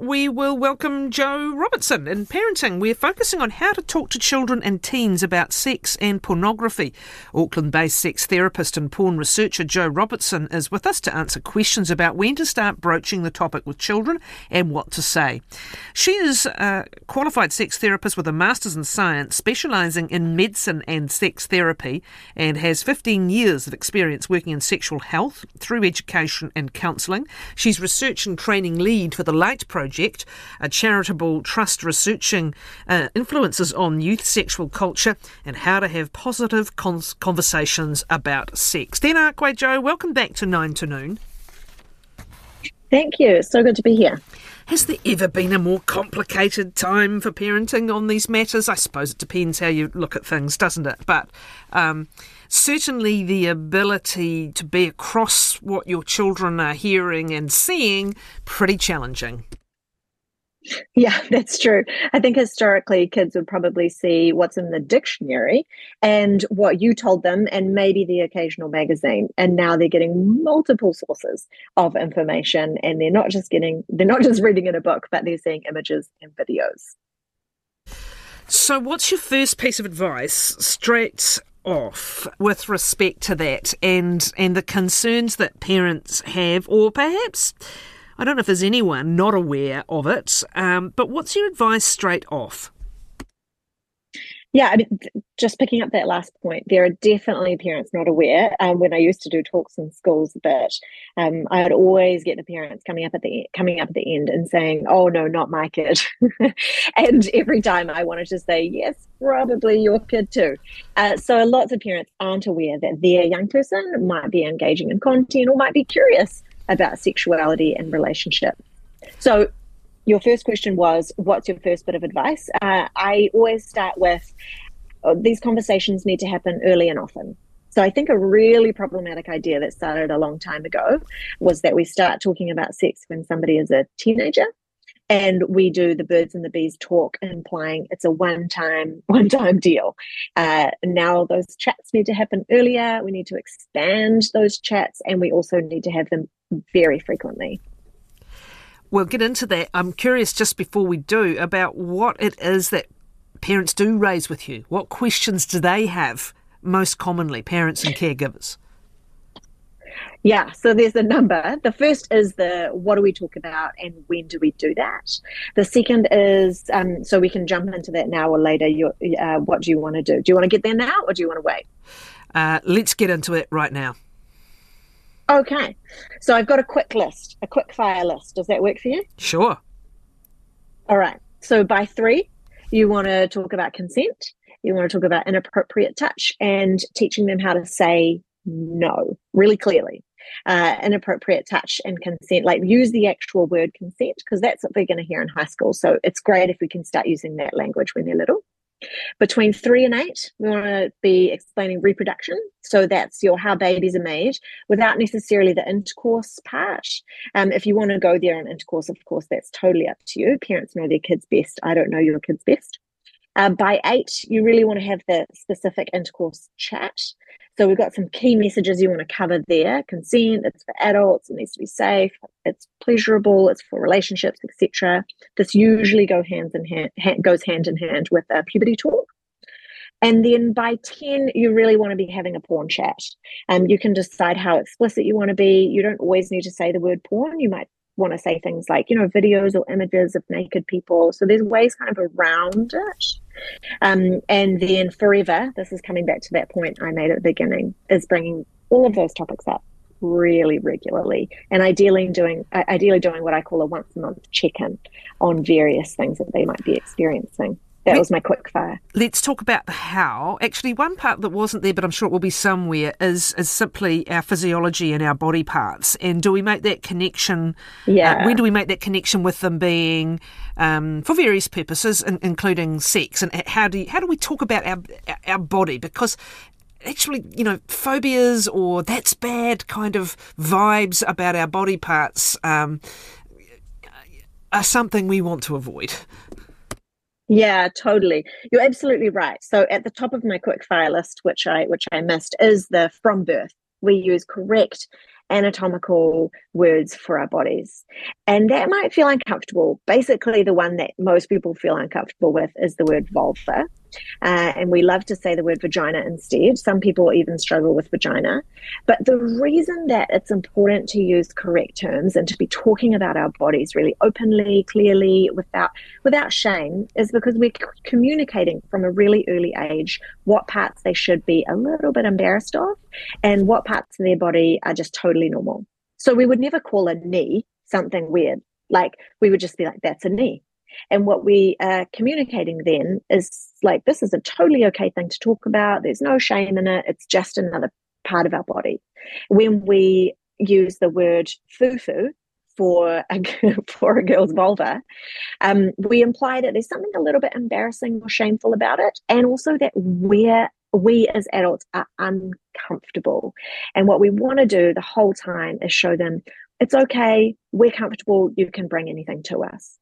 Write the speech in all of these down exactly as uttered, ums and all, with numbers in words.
we will welcome Jo Robertson. In parenting, we're focusing on how to talk to children and teens about sex and pornography. Auckland-based sex therapist and porn researcher Jo Robertson is with us to answer questions about when to start broaching the topic with children and what to say. She is a qualified sex therapist with a master's in science, specialising in medicine and sex therapy, and has fifteen years of experience working in sexual health through education and counselling. She's research and training lead for the Light Pro Project, a charitable trust researching uh, influences on youth sexual culture and how to have positive cons- conversations about sex. Dan Arkway, Jo, welcome back to Nine to Noon. Thank you. It's so good to be here. Has there ever been a more complicated time for parenting on these matters? I suppose it depends how you look at things, doesn't it? But um, certainly the ability to be across what your children are hearing and seeing, pretty challenging. Yeah, that's true. I think historically kids would probably see what's in the dictionary and what you told them and maybe the occasional magazine. And now they're getting multiple sources of information, and they're not just getting, they're not just reading in a book, but they're seeing images and videos. So what's your first piece of advice straight off with respect to that and, and the concerns that parents have, or perhaps I don't know if there's anyone not aware of it, um, but what's your advice straight off? Yeah, I mean, just picking up that last point, there are definitely parents not aware. Um, when I used to do talks in schools a bit, um, I would always get the parents coming up at the coming up at the end and saying, "Oh no, not my kid," and every time I wanted to say, "Yes, probably your kid too." Uh, so lots of parents aren't aware that their young person might be engaging in content or might be curious about sexuality and relationship. So your first question was, what's your first bit of advice? Uh, I always start with, oh, these conversations need to happen early and often. So I think a really problematic idea that started a long time ago was that we start talking about sex when somebody is a teenager, and we do the birds and the bees talk, implying it's a one-time, one-time deal. Uh, now those chats need to happen earlier. We need to expand those chats, and we also need to have them very frequently. We'll get into that. I'm curious, just before we do, about what it is that parents do raise with you. What questions do they have most commonly, parents and caregivers? Yeah, so there's a number. The first is the what do we talk about and when do we do that? The second is, um, so we can jump into that now or later, your, uh, what do you want to do? Do you want to get there now or do you want to wait? Uh, let's get into it right now. Okay, so I've got a quick list, a quick fire list. Does that work for you? Sure. All right, so by three, you want to talk about consent, you want to talk about inappropriate touch and teaching them how to say no really clearly. Uh, inappropriate touch and consent, like use the actual word consent, because that's what they're going to hear in high school. So it's great if we can start using that language when they're little. Between three and eight, we want to be explaining reproduction. So that's your how babies are made without necessarily the intercourse part. Um, if you want to go there on intercourse, of course, that's totally up to you. Parents know their kids best. I don't know your kids best. Uh, by eight, you really want to have the specific intercourse chat. So we've got some key messages you want to cover there. Consent, it's for adults, it needs to be safe, it's pleasurable, it's for relationships, et cetera. This usually go hands in hand, hand, goes hand in hand with a puberty talk. And then by ten, you really want to be having a porn chat. Um, you can decide how explicit you want to be. You don't always need to say the word porn. You might want to say things like, you know, videos or images of naked people. So there's ways kind of around it. Um, and then forever, this is coming back to that point I made at the beginning, is bringing all of those topics up really regularly and ideally doing uh, ideally doing what I call a once a month check-in on various things that they might be experiencing. That Let, was my quick fire. Let's talk about the how. Actually, one part that wasn't there, but I'm sure it will be somewhere, is, is simply our physiology and our body parts. And do we make that connection? Yeah. Uh, when do we make that connection with them being, um, for various purposes, in, including sex? And how do you, how do we talk about our our body? Because actually, you know, phobias or that's bad kind of vibes about our body parts um, are something we want to avoid. Yeah, totally. You're absolutely right. So at the top of my quick fire list, which I which I missed, is the from birth. We use correct anatomical words for our bodies. And that might feel uncomfortable. Basically, the one that most people feel uncomfortable with is the word vulva. Uh, and we love to say the word vagina instead. Some people even struggle with vagina. But the reason that it's important to use correct terms and to be talking about our bodies really openly, clearly, without without shame, is because we're communicating from a really early age what parts they should be a little bit embarrassed of and what parts of their body are just totally normal. So we would never call a knee something weird. Like, we would just be like, that's a knee. And what we are communicating then is like, this is a totally okay thing to talk about. There's no shame in it. It's just another part of our body. When we use the word fufu for a, for a girl's vulva, um, we imply that there's something a little bit embarrassing or shameful about it, and also that we're we as adults are uncomfortable. And what we want to do the whole time is show them it's okay, we're comfortable, you can bring anything to us.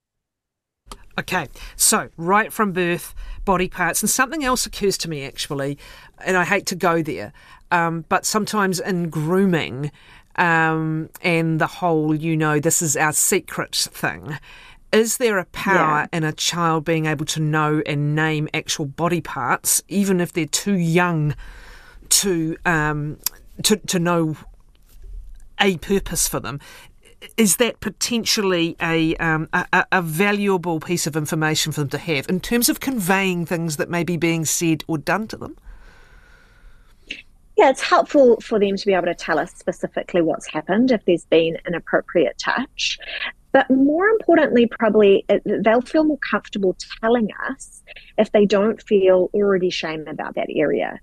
Okay, so right from birth, body parts, and something else occurs to me actually, and I hate to go there, um, but sometimes in grooming um, and the whole, you know, this is our secret thing, is there a power yeah. in a child being able to know and name actual body parts, even if they're too young to um, to, to know a purpose for them? Is that potentially a, um, a a valuable piece of information for them to have in terms of conveying things that may be being said or done to them? Yeah, it's helpful for them to be able to tell us specifically what's happened if there's been an appropriate touch. But more importantly, probably they'll feel more comfortable telling us if they don't feel already shame about that area.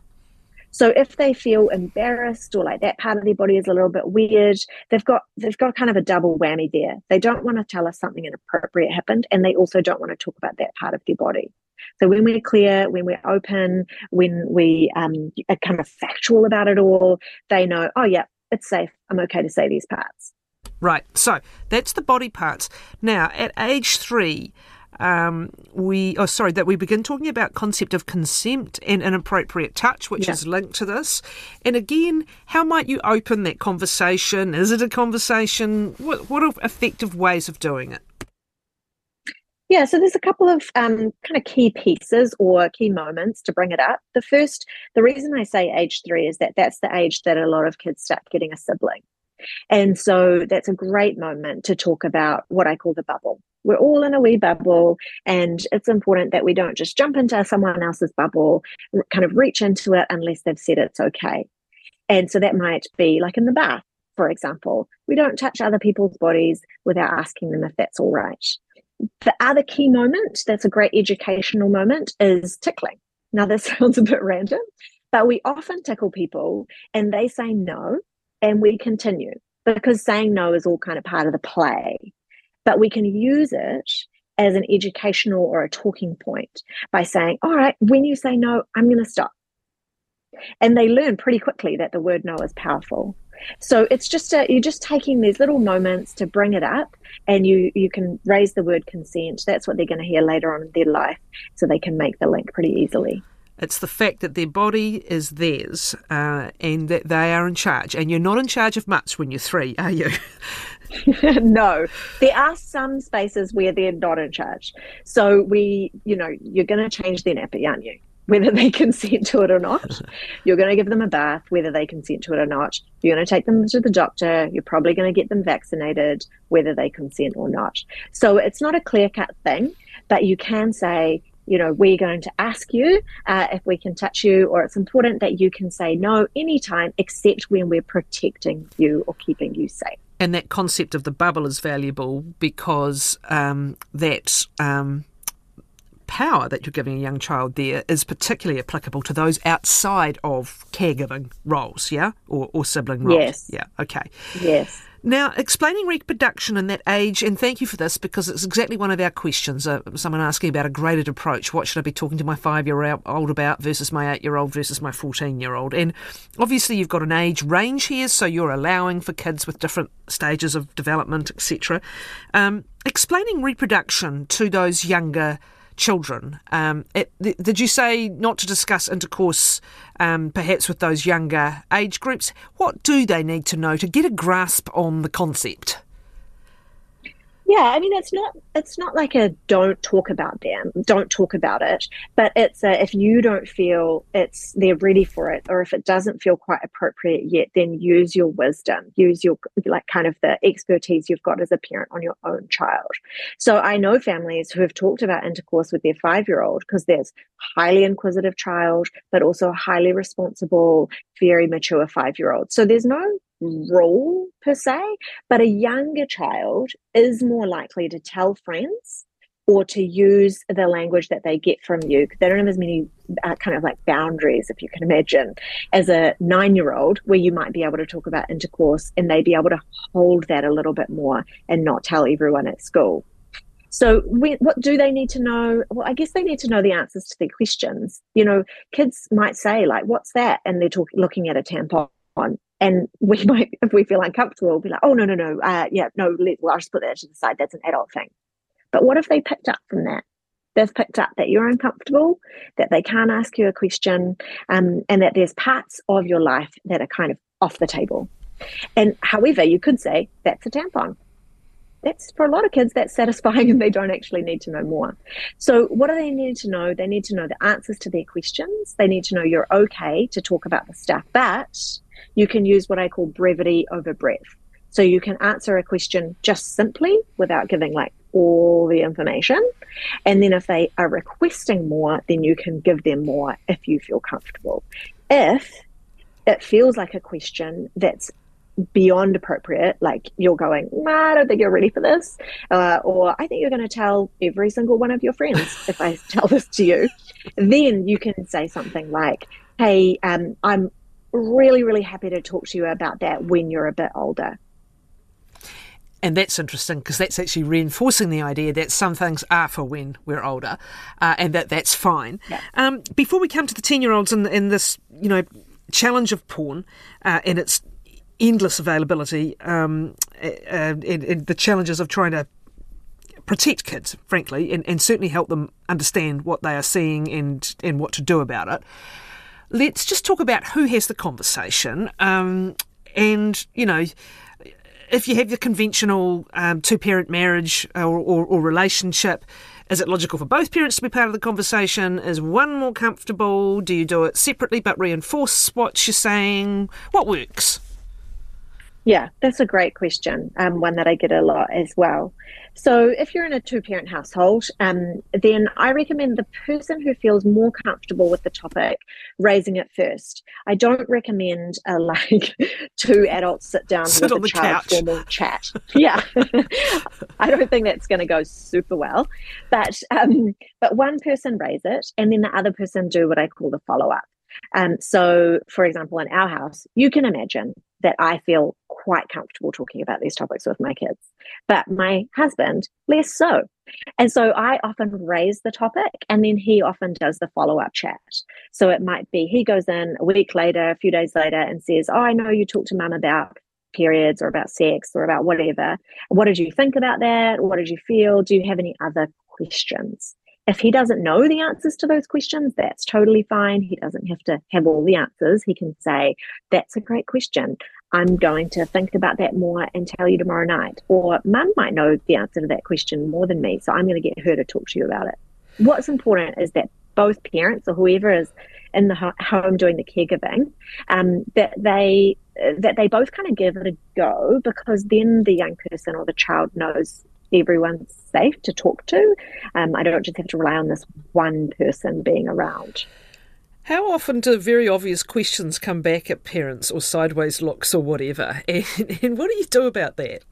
So if they feel embarrassed or like that part of their body is a little bit weird, they've got they've got kind of a double whammy there. They don't want to tell us something inappropriate happened, and they also don't want to talk about that part of their body. So when we're clear, when we're open, when we um, are kind of factual about it all, they know, oh, yeah, it's safe. I'm okay to say these parts. Right. So that's the body parts. Now, at age three... Um, we oh sorry that we begin talking about concept of consent and inappropriate touch, which yeah. is linked to this. And again, how might you open that conversation? Is it a conversation? What, what are effective ways of doing it? Yeah, so there's a couple of um, kind of key pieces or key moments to bring it up. The first, the reason I say age three is that that's the age that a lot of kids start getting a sibling. And so that's a great moment to talk about what I call the bubble. We're all in a wee bubble, and it's important that we don't just jump into someone else's bubble, kind of reach into it unless they've said it's okay. And so that might be like in the bath, for example. We don't touch other people's bodies without asking them if that's all right. The other key moment that's a great educational moment is tickling. Now, this sounds a bit random, but we often tickle people and they say no, and we continue because saying no is all kind of part of the play. But we can use it as an educational or a talking point by saying, all right, when you say no, I'm going to stop. And they learn pretty quickly that the word no is powerful. So it's just a, you're just taking these little moments to bring it up, and you, you can raise the word consent. That's what they're going to hear later on in their life, so they can make the link pretty easily. It's the fact that their body is theirs uh, and that they are in charge. And you're not in charge of much when you're three, are you? No, there are some spaces where they're not in charge. So we, you know, you're going to change their nappy, aren't you? Whether they consent to it or not. You're going to give them a bath, whether they consent to it or not. You're going to take them to the doctor. You're probably going to get them vaccinated, whether they consent or not. So it's not a clear-cut thing, but you can say, you know, we're going to ask you uh, if we can touch you, or it's important that you can say no anytime except when we're protecting you or keeping you safe. And that concept of the bubble is valuable because um, that um, power that you're giving a young child there is particularly applicable to those outside of caregiving roles, yeah? Or, or sibling roles. Yes. Yeah, okay. Yes. Now, explaining reproduction in that age, and thank you for this because it's exactly one of our questions. Uh, someone asking about a graded approach. What should I be talking to my five-year-old about versus my eight-year-old versus my fourteen-year-old? And obviously you've got an age range here, so you're allowing for kids with different stages of development, et cetera. Um, explaining reproduction to those younger children. Um, it, th- did you say not to discuss intercourse um, perhaps with those younger age groups? What do they need to know to get a grasp on the concept? Yeah, I mean, it's not it's not like a don't talk about them, don't talk about it, but it's a, if you don't feel it's they're ready for it, or if it doesn't feel quite appropriate yet, then use your wisdom, use your like kind of the expertise you've got as a parent on your own child. So I know families who have talked about intercourse with their five-year-old because there's highly inquisitive child, but also highly responsible, very mature five-year-old. So there's no rule per se, but a younger child is more likely to tell friends or to use the language that they get from you. They don't have as many uh, kind of like boundaries, if you can imagine, as a nine-year-old, where you might be able to talk about intercourse and they be able to hold that a little bit more and not tell everyone at school. So we, what do they need to know? Well, I guess they need to know the answers to their questions. You know, kids might say like, what's that? And they're talk- looking at a tampon. And we might, if we feel uncomfortable, we'll be like, oh, no, no, no, uh, yeah, no, let, well, I'll just put that to the side. That's an adult thing. But what if they picked up from that? They've picked up that you're uncomfortable, that they can't ask you a question, um, and that there's parts of your life that are kind of off the table. And however, you could say, that's a tampon. That's, for a lot of kids, that's satisfying and they don't actually need to know more. So what do they need to know? They need to know the answers to their questions. They need to know you're okay to talk about the stuff, but you can use what I call brevity over breadth. So you can answer a question just simply without giving like all the information. And then if they are requesting more, then you can give them more if you feel comfortable. If it feels like a question that's beyond appropriate, like you're going, nah, I don't think you're ready for this, uh, or I think you're going to tell every single one of your friends if I tell this to you, then you can say something like, hey, um, I'm really, really happy to talk to you about that when you're a bit older. And that's interesting because that's actually reinforcing the idea that some things are for when we're older, uh, and that that's fine. Yeah. Um, before we come to the ten-year-olds in, in this, you know, challenge of porn uh, and its endless availability, um, uh, and, and the challenges of trying to protect kids, frankly, and, and certainly help them understand what they are seeing and, and what to do about it. Let's just talk about who has the conversation. Um, and, you know, if you have the conventional um, two-parent marriage or, or, or relationship, is it logical for both parents to be part of the conversation? Is one more comfortable? Do you do it separately but reinforce what you're saying? What works? Yeah, that's a great question, um, one that I get a lot as well. So if you're in a two-parent household, um, then I recommend the person who feels more comfortable with the topic raising it first. I don't recommend a like two adults sit down sit with a child formal chat. Yeah, I don't think that's going to go super well. But um, but one person raise it, and then the other person do what I call the follow-up. Um, so, for example, in our house, you can imagine that I feel quite comfortable talking about these topics with my kids, but my husband less so. And so I often raise the topic and then he often does the follow-up chat. So it might be he goes in a week later, a few days later and says, oh, I know you talked to mum about periods or about sex or about whatever. What did you think about that? What did you feel? Do you have any other questions? If he doesn't know the answers to those questions, that's totally fine. He doesn't have to have all the answers. He can say, that's a great question. I'm going to think about that more and tell you tomorrow night. Or mum might know the answer to that question more than me, so I'm going to get her to talk to you about it. What's important is that both parents or whoever is in the ho- home doing the caregiving, um, that they that they both kind of give it a go, because then the young person or the child knows everyone's safe to talk to. Um, I don't just have to rely on this one person being around. How often do very obvious questions come back at parents, or sideways looks or whatever? And, and what do you do about that?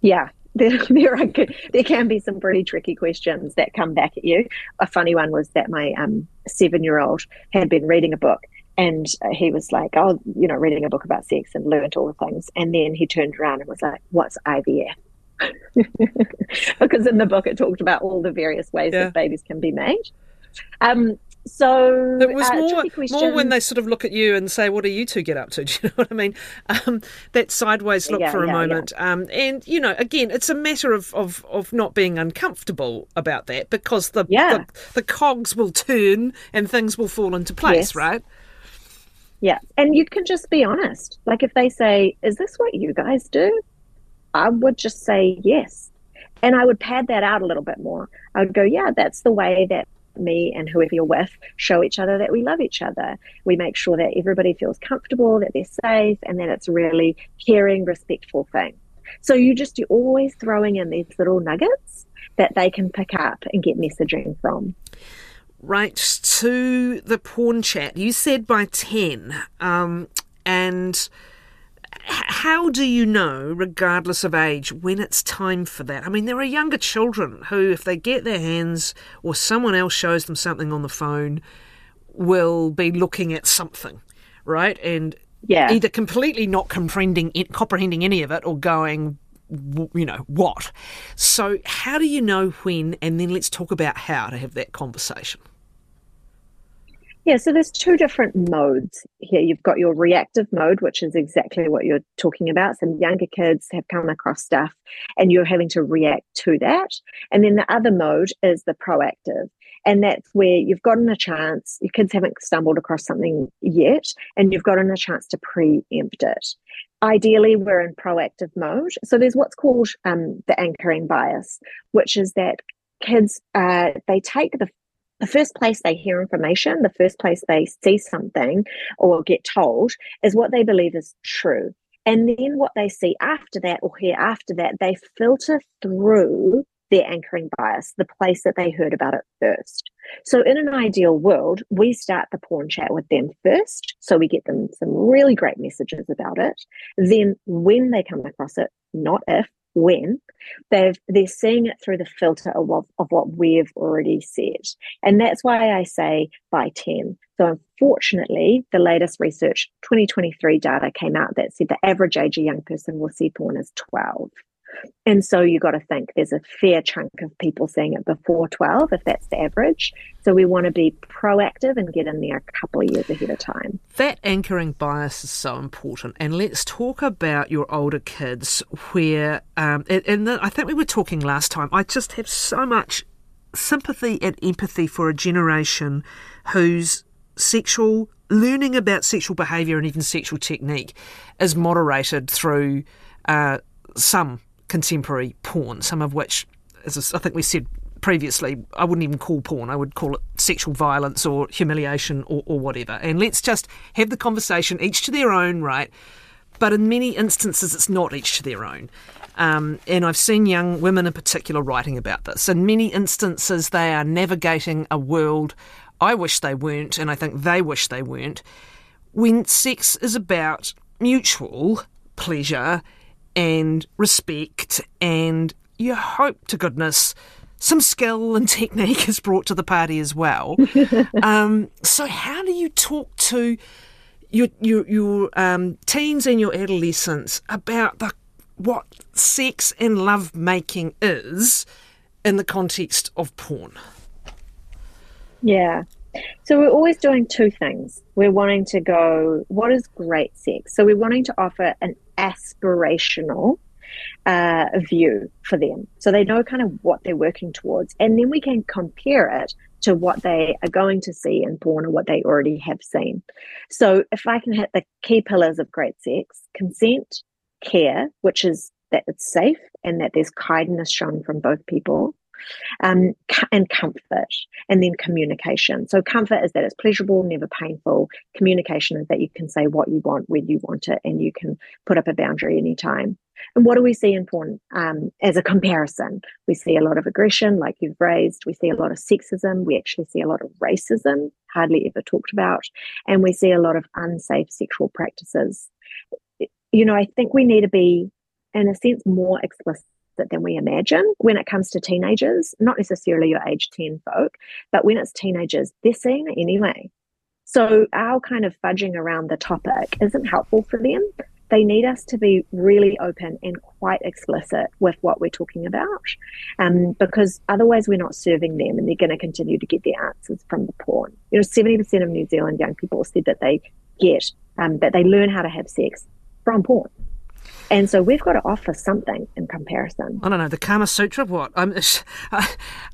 Yeah, there, there, are, there can be some pretty tricky questions that come back at you. A funny one was that my um, seven-year-old had been reading a book. And he was like, oh, you know, reading a book about sex, and learned all the things. And then he turned around and was like, what's I V F? Because in the book, it talked about all the various ways yeah. that babies can be made. Um, So it was uh, more, more when they sort of look at you and say, what do you two get up to? Do you know what I mean? Um, that sideways look yeah, for a yeah, moment. Yeah. Um, and, you know, again, it's a matter of, of, of not being uncomfortable about that, because the, yeah. the the cogs will turn and things will fall into place, yes. right? Yeah. And you can just be honest. Like if they say, is this what you guys do? I would just say yes. And I would pad that out a little bit more. I would go, yeah, that's the way that me and whoever you're with show each other that we love each other. We make sure that everybody feels comfortable, that they're safe, and that it's a really caring, respectful thing. So you just, you're always throwing in these little nuggets that they can pick up and get messaging from. Right, to the porn chat. You said by ten. Um, and how do you know, regardless of age, when it's time for that? I mean, there are younger children who, if they get their hands or someone else shows them something on the phone, will be looking at something, right? And yeah. either completely not comprehending it, comprehending any of it, or going, you know, what? So how do you know when, and then let's talk about how to have that conversation. Yeah, so there's two different modes here. You've got your reactive mode, which is exactly what you're talking about. Some younger kids have come across stuff and you're having to react to that. And then the other mode is the proactive. And that's where you've gotten a chance, your kids haven't stumbled across something yet, and you've gotten a chance to preempt it. Ideally, we're in proactive mode. So there's what's called um, the anchoring bias, which is that kids, uh, they take the The first place they hear information, the first place they see something or get told is what they believe is true. And then what they see after that or hear after that, they filter through their anchoring bias, the place that they heard about it first. So in an ideal world, we start the porn chat with them first. So we get them some really great messages about it. Then when they come across it, not if, when they've they're seeing it through the filter of what, of what we've already said. And that's why I say by ten. So unfortunately, the latest research, twenty twenty-three data came out that said the average age a young person will see porn is twelve. And so you got to think there's a fair chunk of people seeing it before twelve, if that's the average. So we want to be proactive and get in there a couple of years ahead of time. That anchoring bias is so important. And let's talk about your older kids where, um, and, and the, I think we were talking last time, I just have so much sympathy and empathy for a generation whose sexual, learning about sexual behaviour and even sexual technique is moderated through uh, some contemporary porn, some of which, as I think we said previously, I wouldn't even call porn. I would call it sexual violence or humiliation or, or whatever. And let's just have the conversation, each to their own, right? But in many instances, it's not each to their own. Um, and I've seen young women in particular writing about this. In many instances, they are navigating a world I wish they weren't, and I think they wish they weren't, when sex is about mutual pleasure and respect, and you hope to goodness some skill and technique is brought to the party as well. um, so how do you talk to your your, your um, teens and your adolescents about the what sex and love making is in the context of porn? Yeah. So we're always doing two things. We're wanting to go, what is great sex? So we're wanting to offer an aspirational uh, view for them. So they know kind of what they're working towards. And then we can compare it to what they are going to see in porn or what they already have seen. So if I can hit the key pillars of great sex, consent, care, which is that it's safe and that there's kindness shown from both people, Um, and comfort, and then communication. So comfort is that it's pleasurable, never painful. Communication is that you can say what you want, when you want it, and you can put up a boundary anytime. And what do we see in porn um, as a comparison? We see a lot of aggression, like you've raised. We see a lot of sexism. We actually see a lot of racism, hardly ever talked about. And we see a lot of unsafe sexual practices. You know, I think we need to be, in a sense, more explicit than we imagine when it comes to teenagers, not necessarily your age ten folk, but when it's teenagers, they're seeing it anyway. So our kind of fudging around the topic isn't helpful for them. they need us to be really open and quite explicit with what we're talking about, um, because otherwise we're not serving them, and they're going to continue to get their answers from the porn. You know, seventy percent of New Zealand young people said that they get, um, that they learn how to have sex from porn. And so we've got to offer something in comparison. I don't know, the Kama Sutra, what? Um, it's, uh,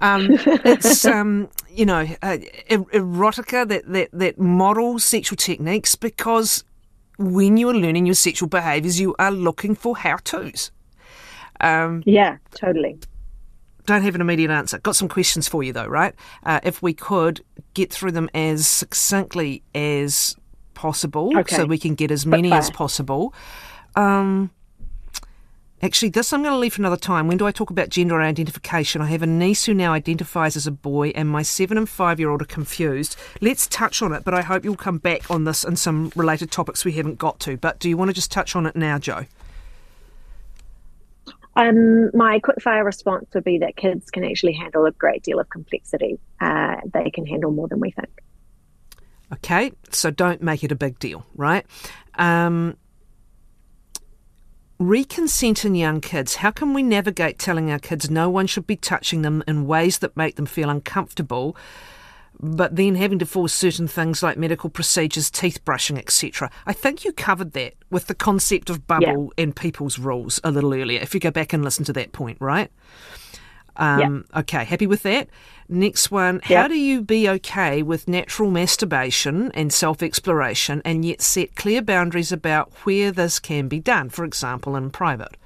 um, it's um, you know, uh, erotica, that, that, that model sexual techniques, because when you are learning your sexual behaviours, you are looking for how-tos. Um, yeah, totally. Don't have an immediate answer. Got some questions for you, though, right? Uh, if we could get through them as succinctly as possible, okay, so we can get as many as possible. Um... Actually, this I'm going to leave for another time. When do I talk about gender identification? I have a niece who now identifies as a boy, and my seven and five-year-old are confused. Let's touch on it, but I hope you'll come back on this and some related topics we haven't got to. But do you want to just touch on it now, Jo? Um, my quick-fire response would be that kids can actually handle a great deal of complexity. Uh, they can handle more than we think. Okay, so don't make it a big deal, right? Um... Reconsent in young kids. How can we navigate telling our kids no one should be touching them in ways that make them feel uncomfortable, but then having to force certain things like medical procedures, teeth brushing, et cetera? I think you covered that with the concept of bubble yeah. and people's rules a little earlier, if you go back and listen to that point, right? Um, yeah. Okay, happy with that. Next one, yeah. How do you be okay with natural masturbation and self-exploration and yet set clear boundaries about where this can be done, for example, in private?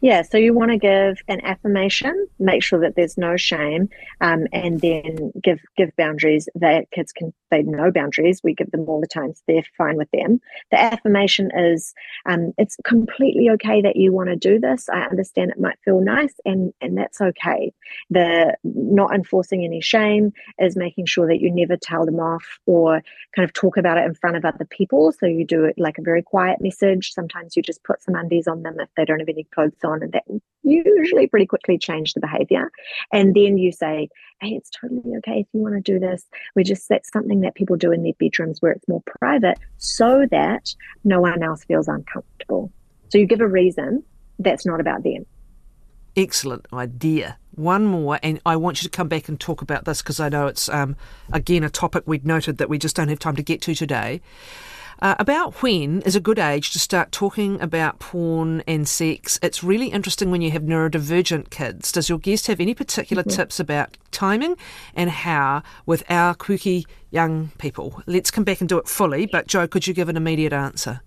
Yeah, so you want to give an affirmation, make sure that there's no shame, um, and then give give boundaries. That kids can, they know boundaries. We give them all the time, so they're fine with them. The affirmation is, um, it's completely okay that you want to do this. I understand it might feel nice, and, and that's okay. The not enforcing any shame is making sure that you never tell them off or kind of talk about it in front of other people. So you do it like a very quiet message. Sometimes you just put some undies on them if they don't have any clothes on. And that usually pretty quickly change the behavior. And then you say, hey, it's totally okay if you want to do this. We just, that's something that people do in their bedrooms where it's more private so that no one else feels uncomfortable. So you give a reason that's not about them. Excellent idea. One more, and I want you to come back and talk about this because I know it's, um, again, a topic we'd noted that we just don't have time to get to today. Uh, about when is a good age to start talking about porn and sex? It's really interesting when you have neurodivergent kids. Does your guest have any particular mm-hmm. tips about timing and how with our quirky young people? Let's come back and do it fully, but Jo, could you give an immediate answer?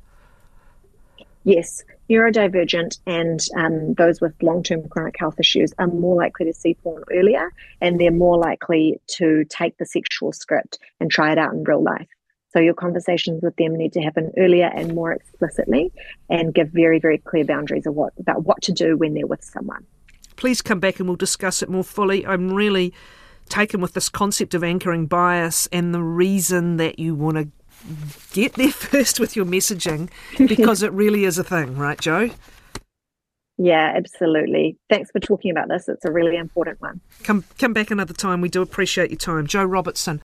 Yes, neurodivergent and um, those with long-term chronic health issues are more likely to see porn earlier, and they're more likely to take the sexual script and try it out in real life. So your conversations with them need to happen earlier and more explicitly, and give very, very clear boundaries of what, about what to do when they're with someone. Please come back and we'll discuss it more fully. I'm really taken with this concept of anchoring bias and the reason that you want to get there first with your messaging, because it really is a thing, right, Jo? Yeah, absolutely. Thanks for talking about this. It's a really important one. Come come back another time. We do appreciate your time. Jo Robertson.